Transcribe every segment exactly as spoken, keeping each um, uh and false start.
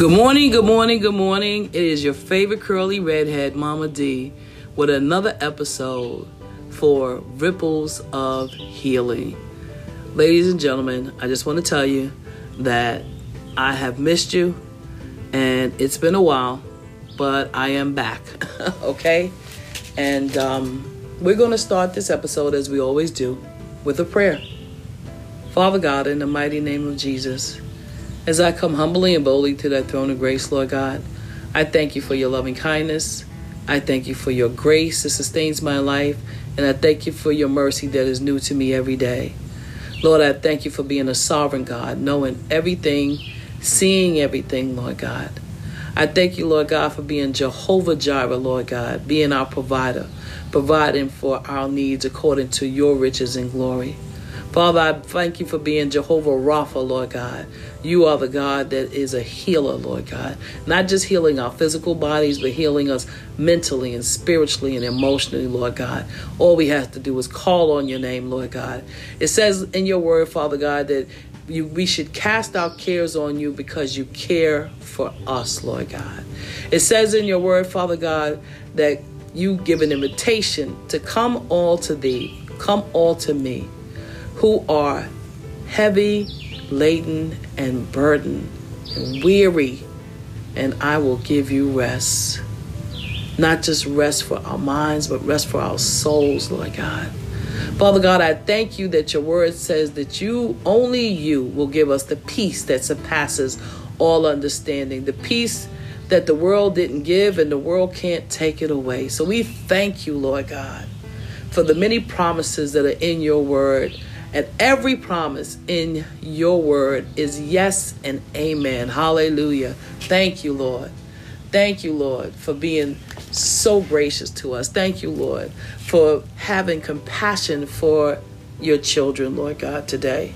Good morning, good morning, good morning. It is your favorite curly redhead, Mama D, with another episode for Ripples of Healing. Ladies and gentlemen, I just want to tell you that I have missed you, and it's been a while, but I am back, okay? And um, we're going to start this episode, as we always do, with a prayer. Father God, in the mighty name of Jesus, as I come humbly and boldly to that throne of grace, Lord God, I thank you for your loving kindness. I thank you for your grace that sustains my life, and I thank you for your mercy that is new to me every day. Lord, I thank you for being a sovereign God, knowing everything, seeing everything, Lord God. I thank you, Lord God, for being Jehovah Jireh, Lord God, being our provider, providing for our needs according to your riches and glory. Father, I thank you for being Jehovah Rapha, Lord God. You are the God that is a healer, Lord God. Not just healing our physical bodies, but healing us mentally and spiritually and emotionally, Lord God. All we have to do is call on your name, Lord God. It says in your word, Father God, that you, we should cast our cares on you because you care for us, Lord God. It says in your word, Father God, that you give an invitation to come all to thee, come all to me, who are heavy, laden, and burdened, and weary, and I will give you rest. Not just rest for our minds, but rest for our souls, Lord God. Father God, I thank you that your word says that you, only you, will give us the peace that surpasses all understanding, the peace that the world didn't give and the world can't take it away. So we thank you, Lord God, for the many promises that are in your word. And every promise in your word is yes and amen. Hallelujah. Thank you, Lord. Thank you, Lord, for being so gracious to us. Thank you, Lord, for having compassion for your children, Lord God, today.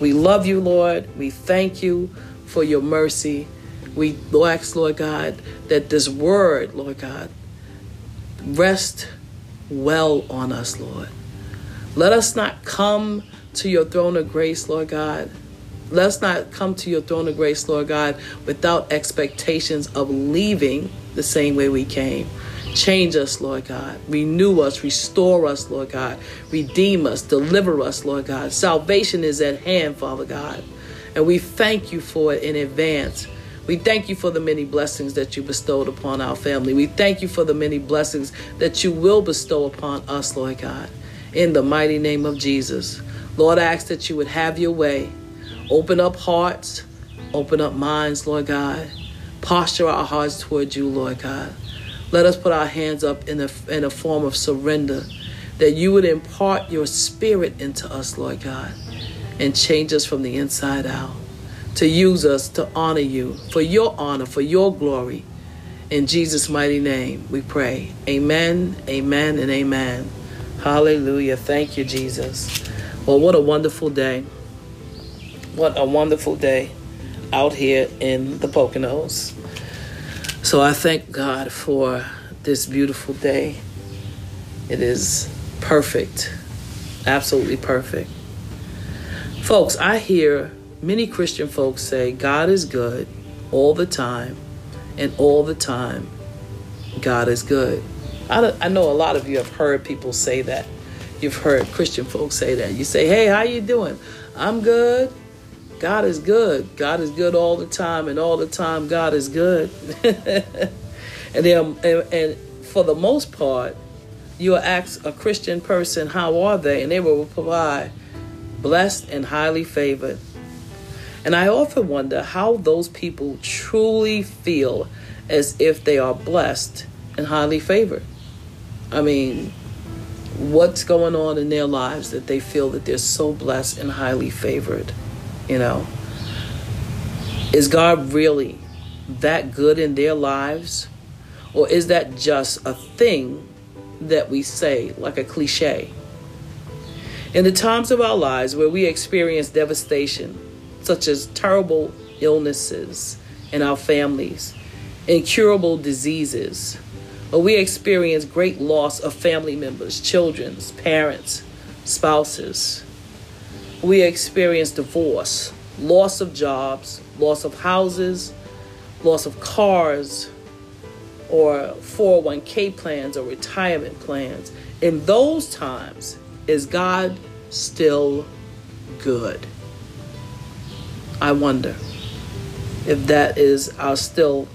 We love you, Lord. We thank you for your mercy. We ask, Lord God, that this word, Lord God, rest well on us, Lord. Let us not come to your throne of grace, Lord God. Let us not come to your throne of grace, Lord God, without expectations of leaving the same way we came. Change us, Lord God. Renew us. Restore us, Lord God. Redeem us. Deliver us, Lord God. Salvation is at hand, Father God. And we thank you for it in advance. We thank you for the many blessings that you bestowed upon our family. We thank you for the many blessings that you will bestow upon us, Lord God. In the mighty name of Jesus. Lord, I ask that you would have your way. Open up hearts. Open up minds, Lord God. Posture our hearts toward you, Lord God. Let us put our hands up in a, in a form of surrender, that you would impart your spirit into us, Lord God, and change us from the inside out, to use us to honor you, for your honor, for your glory. In Jesus' mighty name we pray. Amen, amen, and amen. Hallelujah. Thank you, Jesus. Well, what a wonderful day. What a wonderful day out here in the Poconos. So I thank God for this beautiful day. It is perfect. Absolutely perfect. Folks, I hear many Christian folks say God is good all the time, and all the time God is good. I know a lot of you have heard people say that. You've heard Christian folks say that. You say, hey, how you doing? I'm good. God is good. God is good all the time, and all the time God is good. and, then, and, and for the most part, you'll ask a Christian person, how are they? And they will reply, blessed and highly favored. And I often wonder how those people truly feel as if they are blessed and highly favored. I mean, what's going on in their lives that they feel that they're so blessed and highly favored, you know? Is God really that good in their lives? Or is that just a thing that we say, like a cliche? In the times of our lives where we experience devastation, such as terrible illnesses in our families, incurable diseases, or we experience great loss of family members, children, parents, spouses. We experience divorce, loss of jobs, loss of houses, loss of cars or four oh one k plans or retirement plans. In those times, is God still good? I wonder if that is our still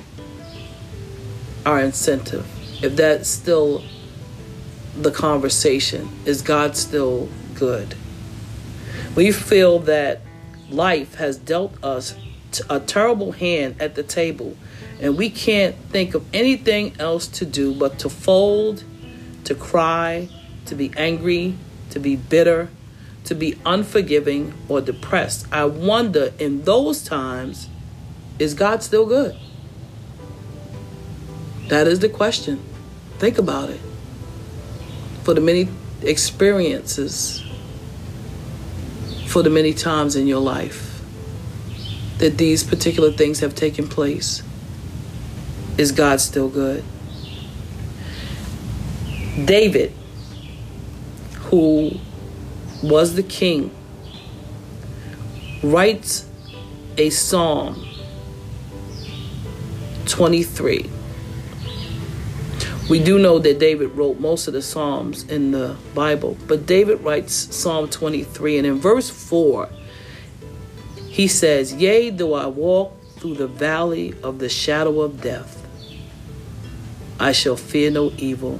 our incentive, if that's still the conversation. Is God still good? We feel that life has dealt us a terrible hand at the table, and we can't think of anything else to do but to fold, to cry, to be angry, to be bitter, to be unforgiving or depressed. I wonder, in those times, is God still good? That is the question. Think about it. For the many experiences, for the many times in your life that these particular things have taken place, is God still good? David, who was the king, writes a psalm, twenty-three. We do know that David wrote most of the Psalms in the Bible, but David writes Psalm twenty-three, and in verse four, he says, "Yea, though I walk through the valley of the shadow of death, I shall fear no evil,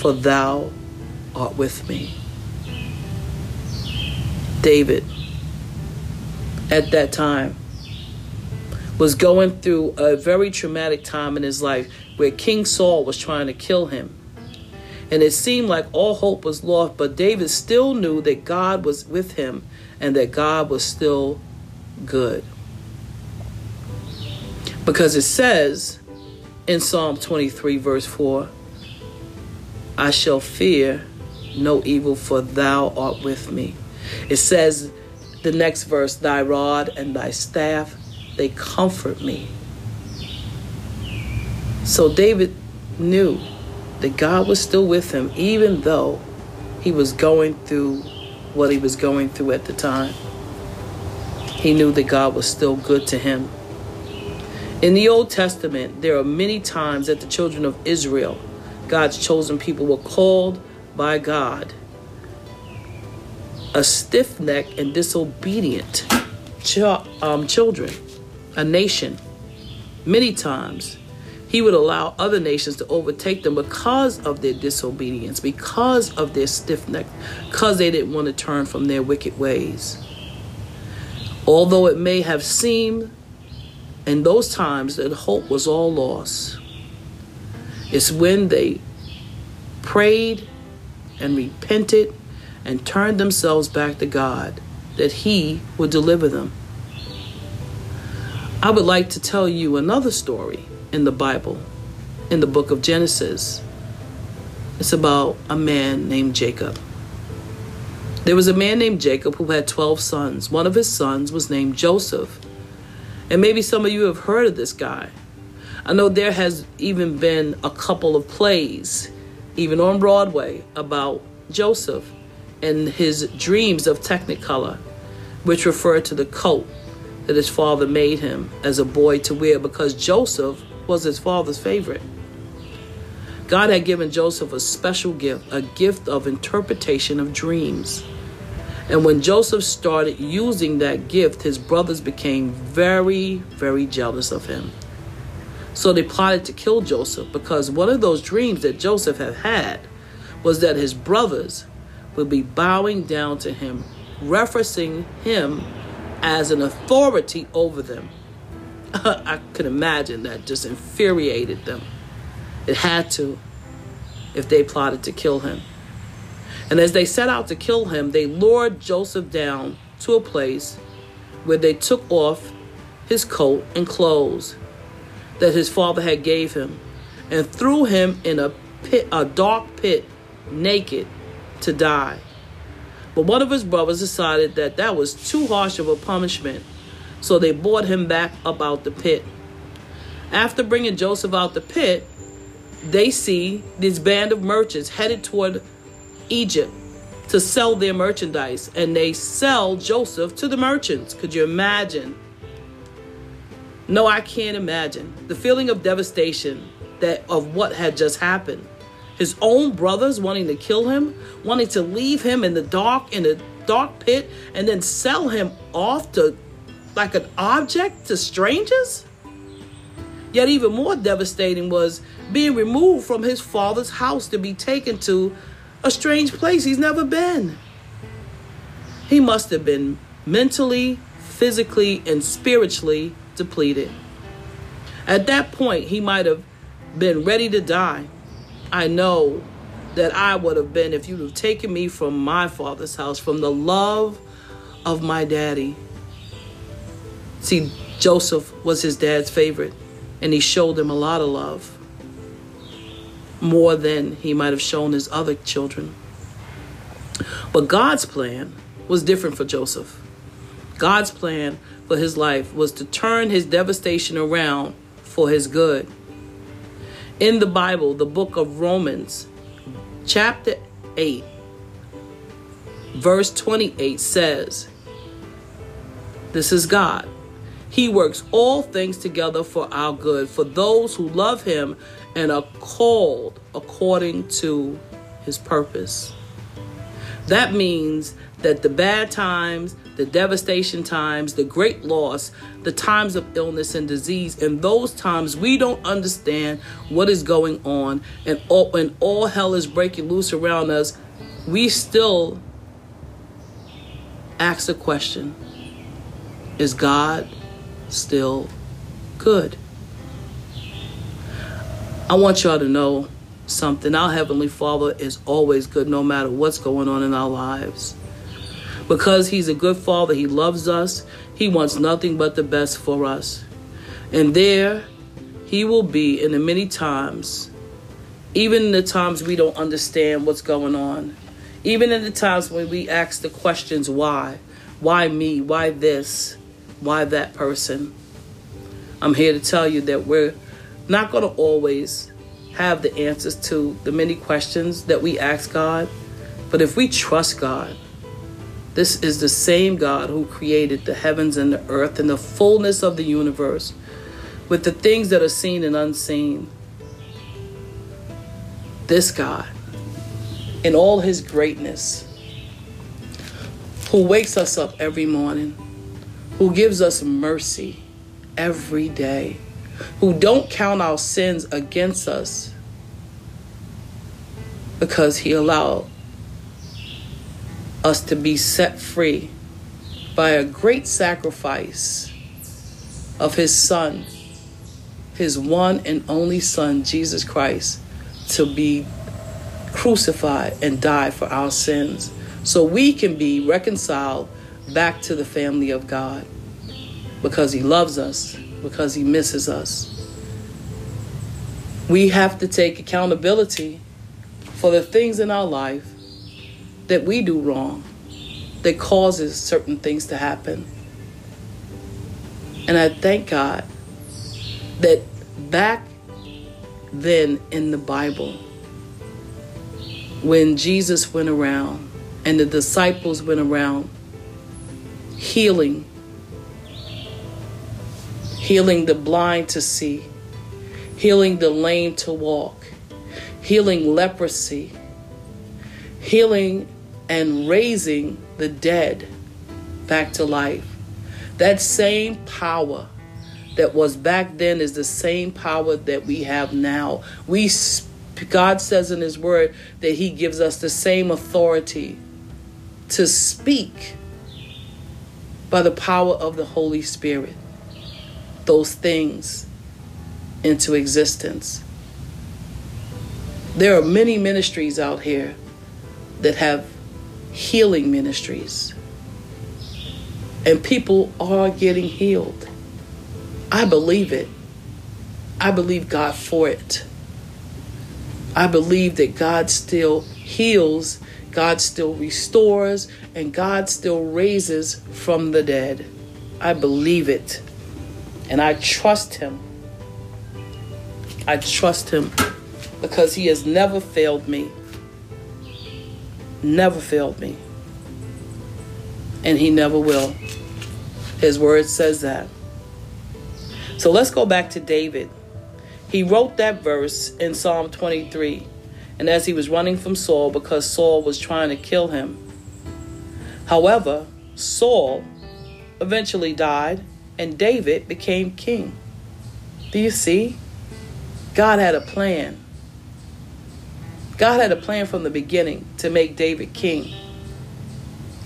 for thou art with me." David, at that time, was going through a very traumatic time in his life where King Saul was trying to kill him. And it seemed like all hope was lost, but David still knew that God was with him and that God was still good. Because it says in Psalm twenty-three, verse four, "I shall fear no evil, for thou art with me." It says the next verse, "Thy rod and thy staff, they comfort me." So David knew that God was still with him, even though he was going through what he was going through at the time. He knew that God was still good to him. In the Old Testament, there are many times that the children of Israel, God's chosen people, were called by God a stiff-necked and disobedient ch- um, children. A nation. Many times he would allow other nations to overtake them because of their disobedience, because of their stiff neck, because they didn't want to turn from their wicked ways. Although it may have seemed in those times that hope was all lost, it's when they prayed and repented and turned themselves back to God that he would deliver them. I would like to tell you another story in the Bible, in the book of Genesis. It's about a man named Jacob. There was a man named Jacob who had twelve sons. One of his sons was named Joseph. And maybe some of you have heard of this guy. I know there has even been a couple of plays, even on Broadway, about Joseph and his dreams of Technicolor, which refer to the coat that his father made him as a boy to wear, because Joseph was his father's favorite. God had given Joseph a special gift, a gift of interpretation of dreams. And when Joseph started using that gift, his brothers became very, very jealous of him. So they plotted to kill Joseph, because one of those dreams that Joseph had had was that his brothers would be bowing down to him, referencing him as an authority over them. I could imagine that just infuriated them. It had to, if they plotted to kill him. And as they set out to kill him, they lured Joseph down to a place where they took off his coat and clothes that his father had gave him and threw him in a pit, a dark pit, naked, to die. But one of his brothers decided that that was too harsh of a punishment, so they brought him back up out the pit. After bringing Joseph out the pit, they see this band of merchants headed toward Egypt to sell their merchandise, and they sell Joseph to the merchants. Could you imagine? No, I can't imagine. The feeling of devastation that of what had just happened. His own brothers wanting to kill him, wanting to leave him in the dark, in a dark pit, and then sell him off to like an object to strangers. Yet even more devastating was being removed from his father's house to be taken to a strange place he's never been. He must have been mentally, physically, and spiritually depleted. At that point, he might have been ready to die. I know that I would have been if you'd have taken me from my father's house, from the love of my daddy. See, Joseph was his dad's favorite, and he showed him a lot of love, more than he might have shown his other children. But God's plan was different for Joseph. God's plan for his life was to turn his devastation around for his good. In the Bible, the book of Romans, chapter eight, verse twenty-eight says, this is God. He works all things together for our good, for those who love him and are called according to his purpose. That means that the bad times, the devastation times, the great loss, the times of illness and disease, in those times we don't understand what is going on, and all, and all hell is breaking loose around us, we still ask the question, is God still good? I want y'all to know something. Our Heavenly Father is always good, no matter what's going on in our lives. Because he's a good father, he loves us. He wants nothing but the best for us. And there he will be in the many times, even in the times we don't understand what's going on, even in the times when we ask the questions, why? Why me? Why this? Why that person? I'm here to tell you that we're not going to always have the answers to the many questions that we ask God. But if we trust God, this is the same God who created the heavens and the earth and the fullness of the universe, with the things that are seen and unseen. This God, in all his greatness, who wakes us up every morning, who gives us mercy every day, who don't count our sins against us, because he allowed us to be set free by a great sacrifice of his son, his one and only son, Jesus Christ, to be crucified and die for our sins, so we can be reconciled back to the family of God, because he loves us, because he misses us. We have to take accountability for the things in our life that we do wrong, that causes certain things to happen. And I thank God that back then in the Bible, when Jesus went around and the disciples went around healing, healing the blind to see, healing the lame to walk, healing leprosy, healing and raising the dead back to life. That same power that was back then is the same power that we have now. We, God says in his word that he gives us the same authority to speak by the power of the Holy Spirit those things into existence. There are many ministries out here that have healing ministries, and people are getting healed. I believe it. I believe God for it. I believe that God still heals, God still restores, and God still raises from the dead. I believe it. And I trust him. I trust him because he has never failed me. Never failed me. And he never will. His word says that. So let's go back to David. He wrote that verse in Psalm twenty-three, and as he was running from Saul because Saul was trying to kill him. However, Saul eventually died and David became king. Do you see? God had a plan. God had a plan from the beginning to make David king.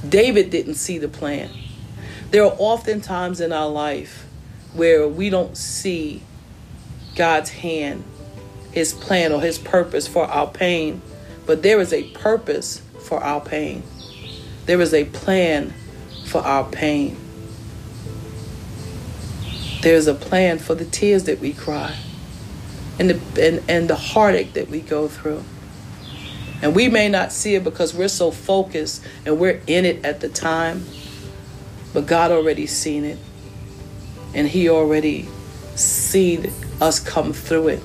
David didn't see the plan. There are often times in our life where we don't see God's hand, his plan, or his purpose for our pain. But there is a purpose for our pain. There is a plan for our pain. There's a plan for the tears that we cry and the, and, and the heartache that we go through. And we may not see it because we're so focused and we're in it at the time. But God already seen it. And he already seen us come through it.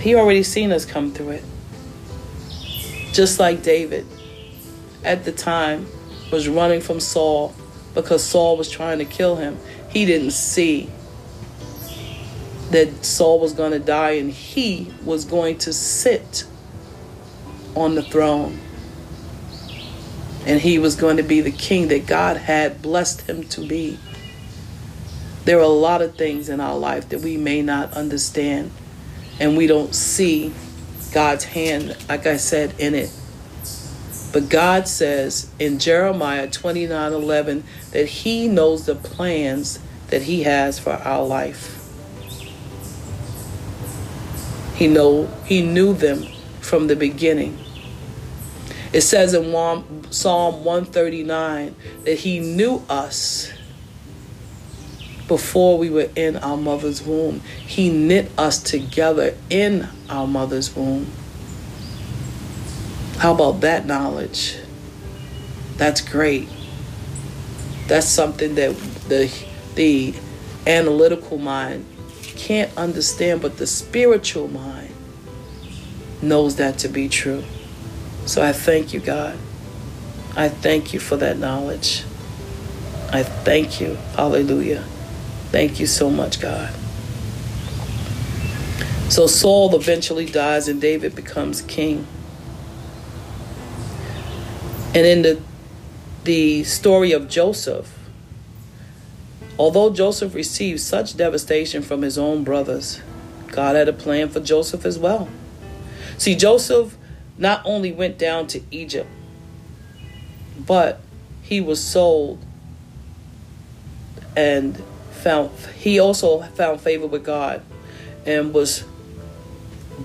He already seen us come through it. Just like David at the time was running from Saul because Saul was trying to kill him. He didn't see that Saul was going to die and he was going to sit on the throne. And he was going to be the king that God had blessed him to be. There are a lot of things in our life that we may not understand and we don't see God's hand, like I said, in it. But God says in Jeremiah twenty-nine eleven that he knows the plans that he has for our life. He know, he knew them from the beginning. It says in Psalm one thirty-nine that he knew us before we were in our mother's womb. He knit us together in our mother's womb. How about that knowledge? That's great. That's something that the, the analytical mind can't understand, but the spiritual mind knows that to be true. So I thank you, God. I thank you for that knowledge. I thank you. Hallelujah. Thank you so much, God. So Saul eventually dies and David becomes king. And in the, the story of Joseph, although Joseph received such devastation from his own brothers, God had a plan for Joseph as well. See, Joseph not only went down to Egypt, but he was sold and Found, he also found favor with God and was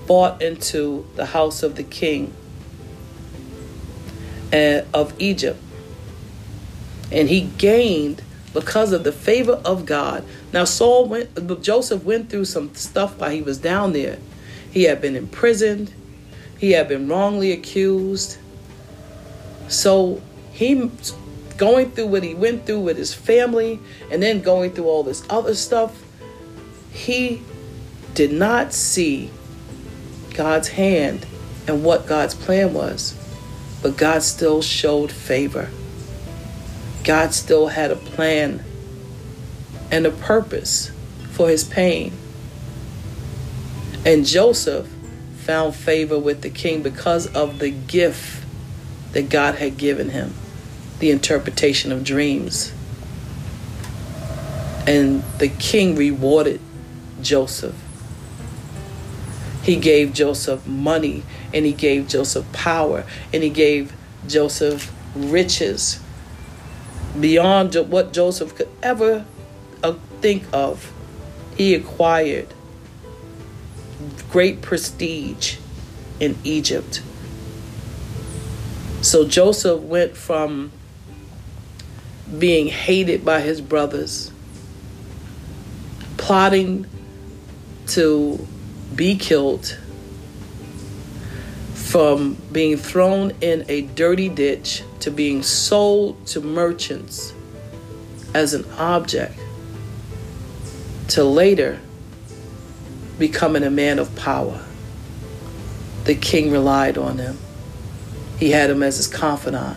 bought into the house of the king of Egypt. And he gained because of the favor of God. Now, Saul went, Joseph went through some stuff while he was down there. He had been imprisoned. He had been wrongly accused. So he... going through what he went through with his family and then going through all this other stuff, he did not see God's hand and what God's plan was. But God still showed favor. God still had a plan and a purpose for his pain. And Joseph found favor with the king because of the gift that God had given him. The interpretation of dreams. And the king rewarded Joseph. He gave Joseph money, and he gave Joseph power, and he gave Joseph riches beyond what Joseph could ever think of. He acquired great prestige in Egypt. So Joseph went from being hated by his brothers, plotting to be killed, from being thrown in a dirty ditch to being sold to merchants as an object, to later becoming a man of power. The king relied on him. He had him as his confidant.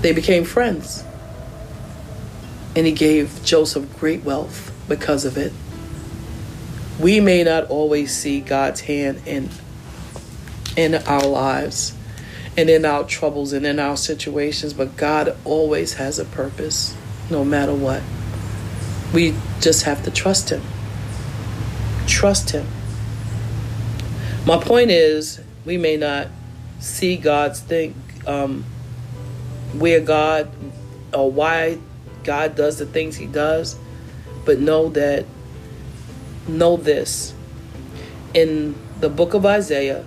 They became friends. and he gave Joseph great wealth because of it. We may not always see God's hand in in our lives and in our troubles and in our situations, but God always has a purpose, no matter what. We just have to trust him. Trust him. My point is, we may not see God's thing, um, where God or why God does the things he does, but know that, know this. In the book of Isaiah,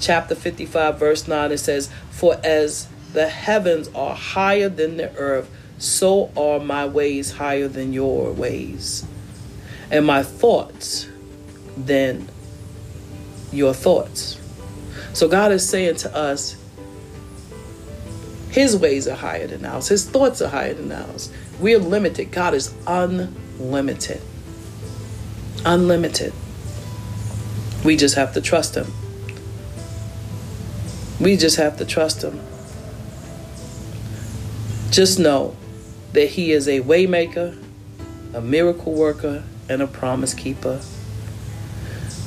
chapter fifty-five, verse nine, it says, "For as the heavens are higher than the earth, so are my ways higher than your ways, and my thoughts than your thoughts." So God is saying to us, his ways are higher than ours. His thoughts are higher than ours. We are limited. God is unlimited. Unlimited. We just have to trust him. We just have to trust him. Just know that he is a waymaker, a miracle worker, and a promise keeper.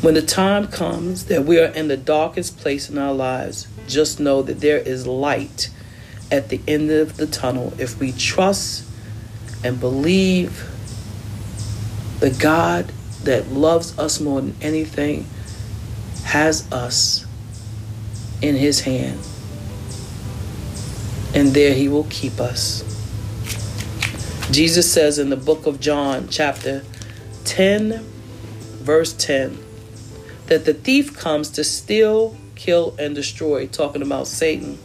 When the time comes that we are in the darkest place in our lives, just know that there is light at the end of the tunnel if we trust and believe the God that loves us more than anything has us in his hand. And there he will keep us. Jesus says in the book of John, chapter ten, verse ten, that the thief comes to steal, kill, and destroy, talking about Satan.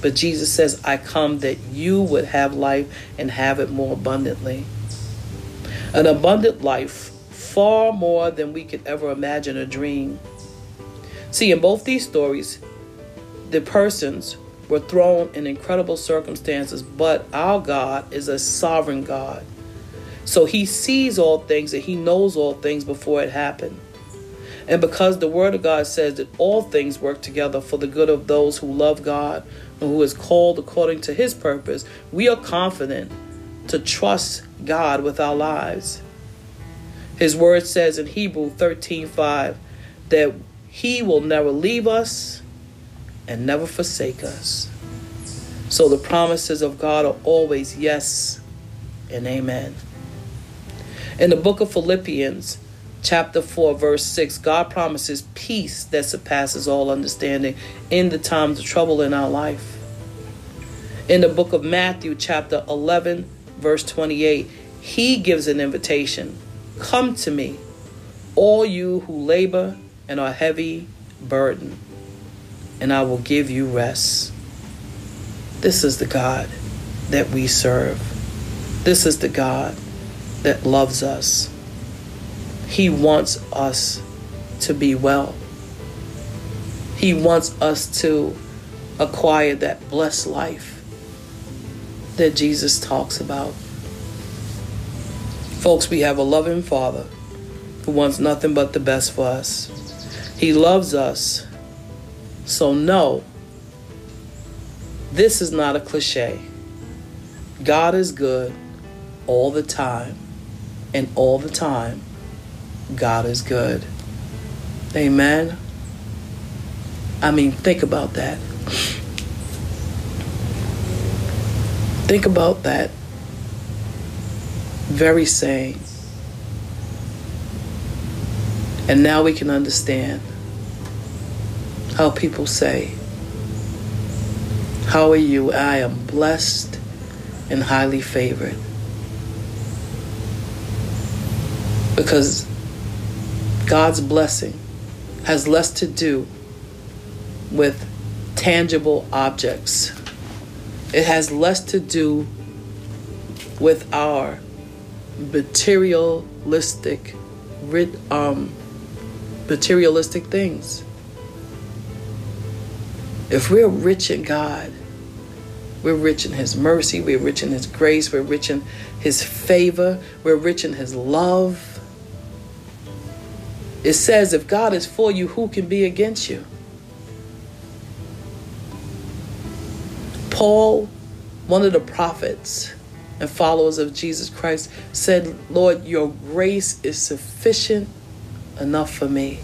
But Jesus says, "I come that you would have life and have it more abundantly." An abundant life, far more than we could ever imagine or dream. See, in both these stories, the persons were thrown in incredible circumstances, but our God is a sovereign God. So he sees all things and he knows all things before it happened. And because the word of God says that all things work together for the good of those who love God and who is called according to his purpose, we are confident to trust God with our lives. His word says in Hebrews thirteen five that he will never leave us and never forsake us. So the promises of God are always yes and amen. In the book of Philippians, chapter four, verse six, God promises peace that surpasses all understanding in the times of trouble in our life. In the book of Matthew, chapter eleven, verse twenty-eight, he gives an invitation. "Come to me, all you who labor and are heavy burdened, and I will give you rest." This is the God that we serve. This is the God that loves us. He wants us to be well. He wants us to acquire that blessed life that Jesus talks about. Folks, we have a loving Father who wants nothing but the best for us. He loves us. So no, this is not a cliche. God is good all the time, and all the time, God is good. Amen. I mean, think about that. Think about that very saying. And now we can understand how people say, "How are you? I am blessed and highly favored." Because God's blessing has less to do with tangible objects. It has less to do with our materialistic, um, materialistic things. If we're rich in God, we're rich in his mercy, we're rich in his grace, we're rich in his favor, we're rich in his love. It says, if God is for you, who can be against you? Paul, one of the prophets, and followers of Jesus Christ said, Lord, your grace is sufficient enough for me.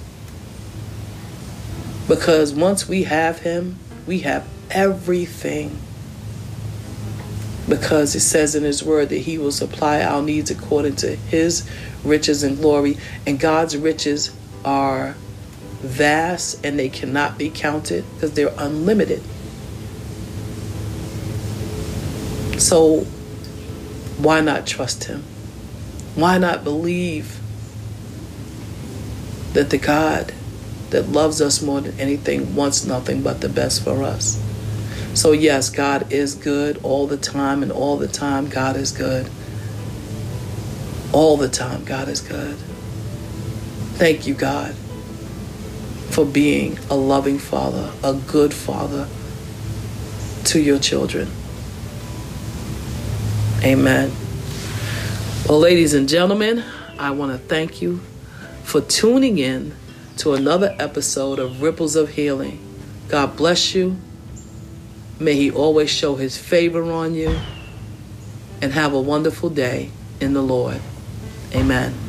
Because once we have him, we have everything. Because it says in his word that he will supply our needs according to his riches and glory. And God's riches are vast and they cannot be counted because they're unlimited. So why not trust him? Why not believe that the God that loves us more than anything wants nothing but the best for us? So yes, God is good all the time, and all the time God is good. All the time God is good. Thank you, God, for being a loving father, a good father to your children. Amen. Well, ladies and gentlemen, I want to thank you for tuning in to another episode of Ripples of Healing. God bless you. May he always show his favor on you, and have a wonderful day in the Lord. Amen.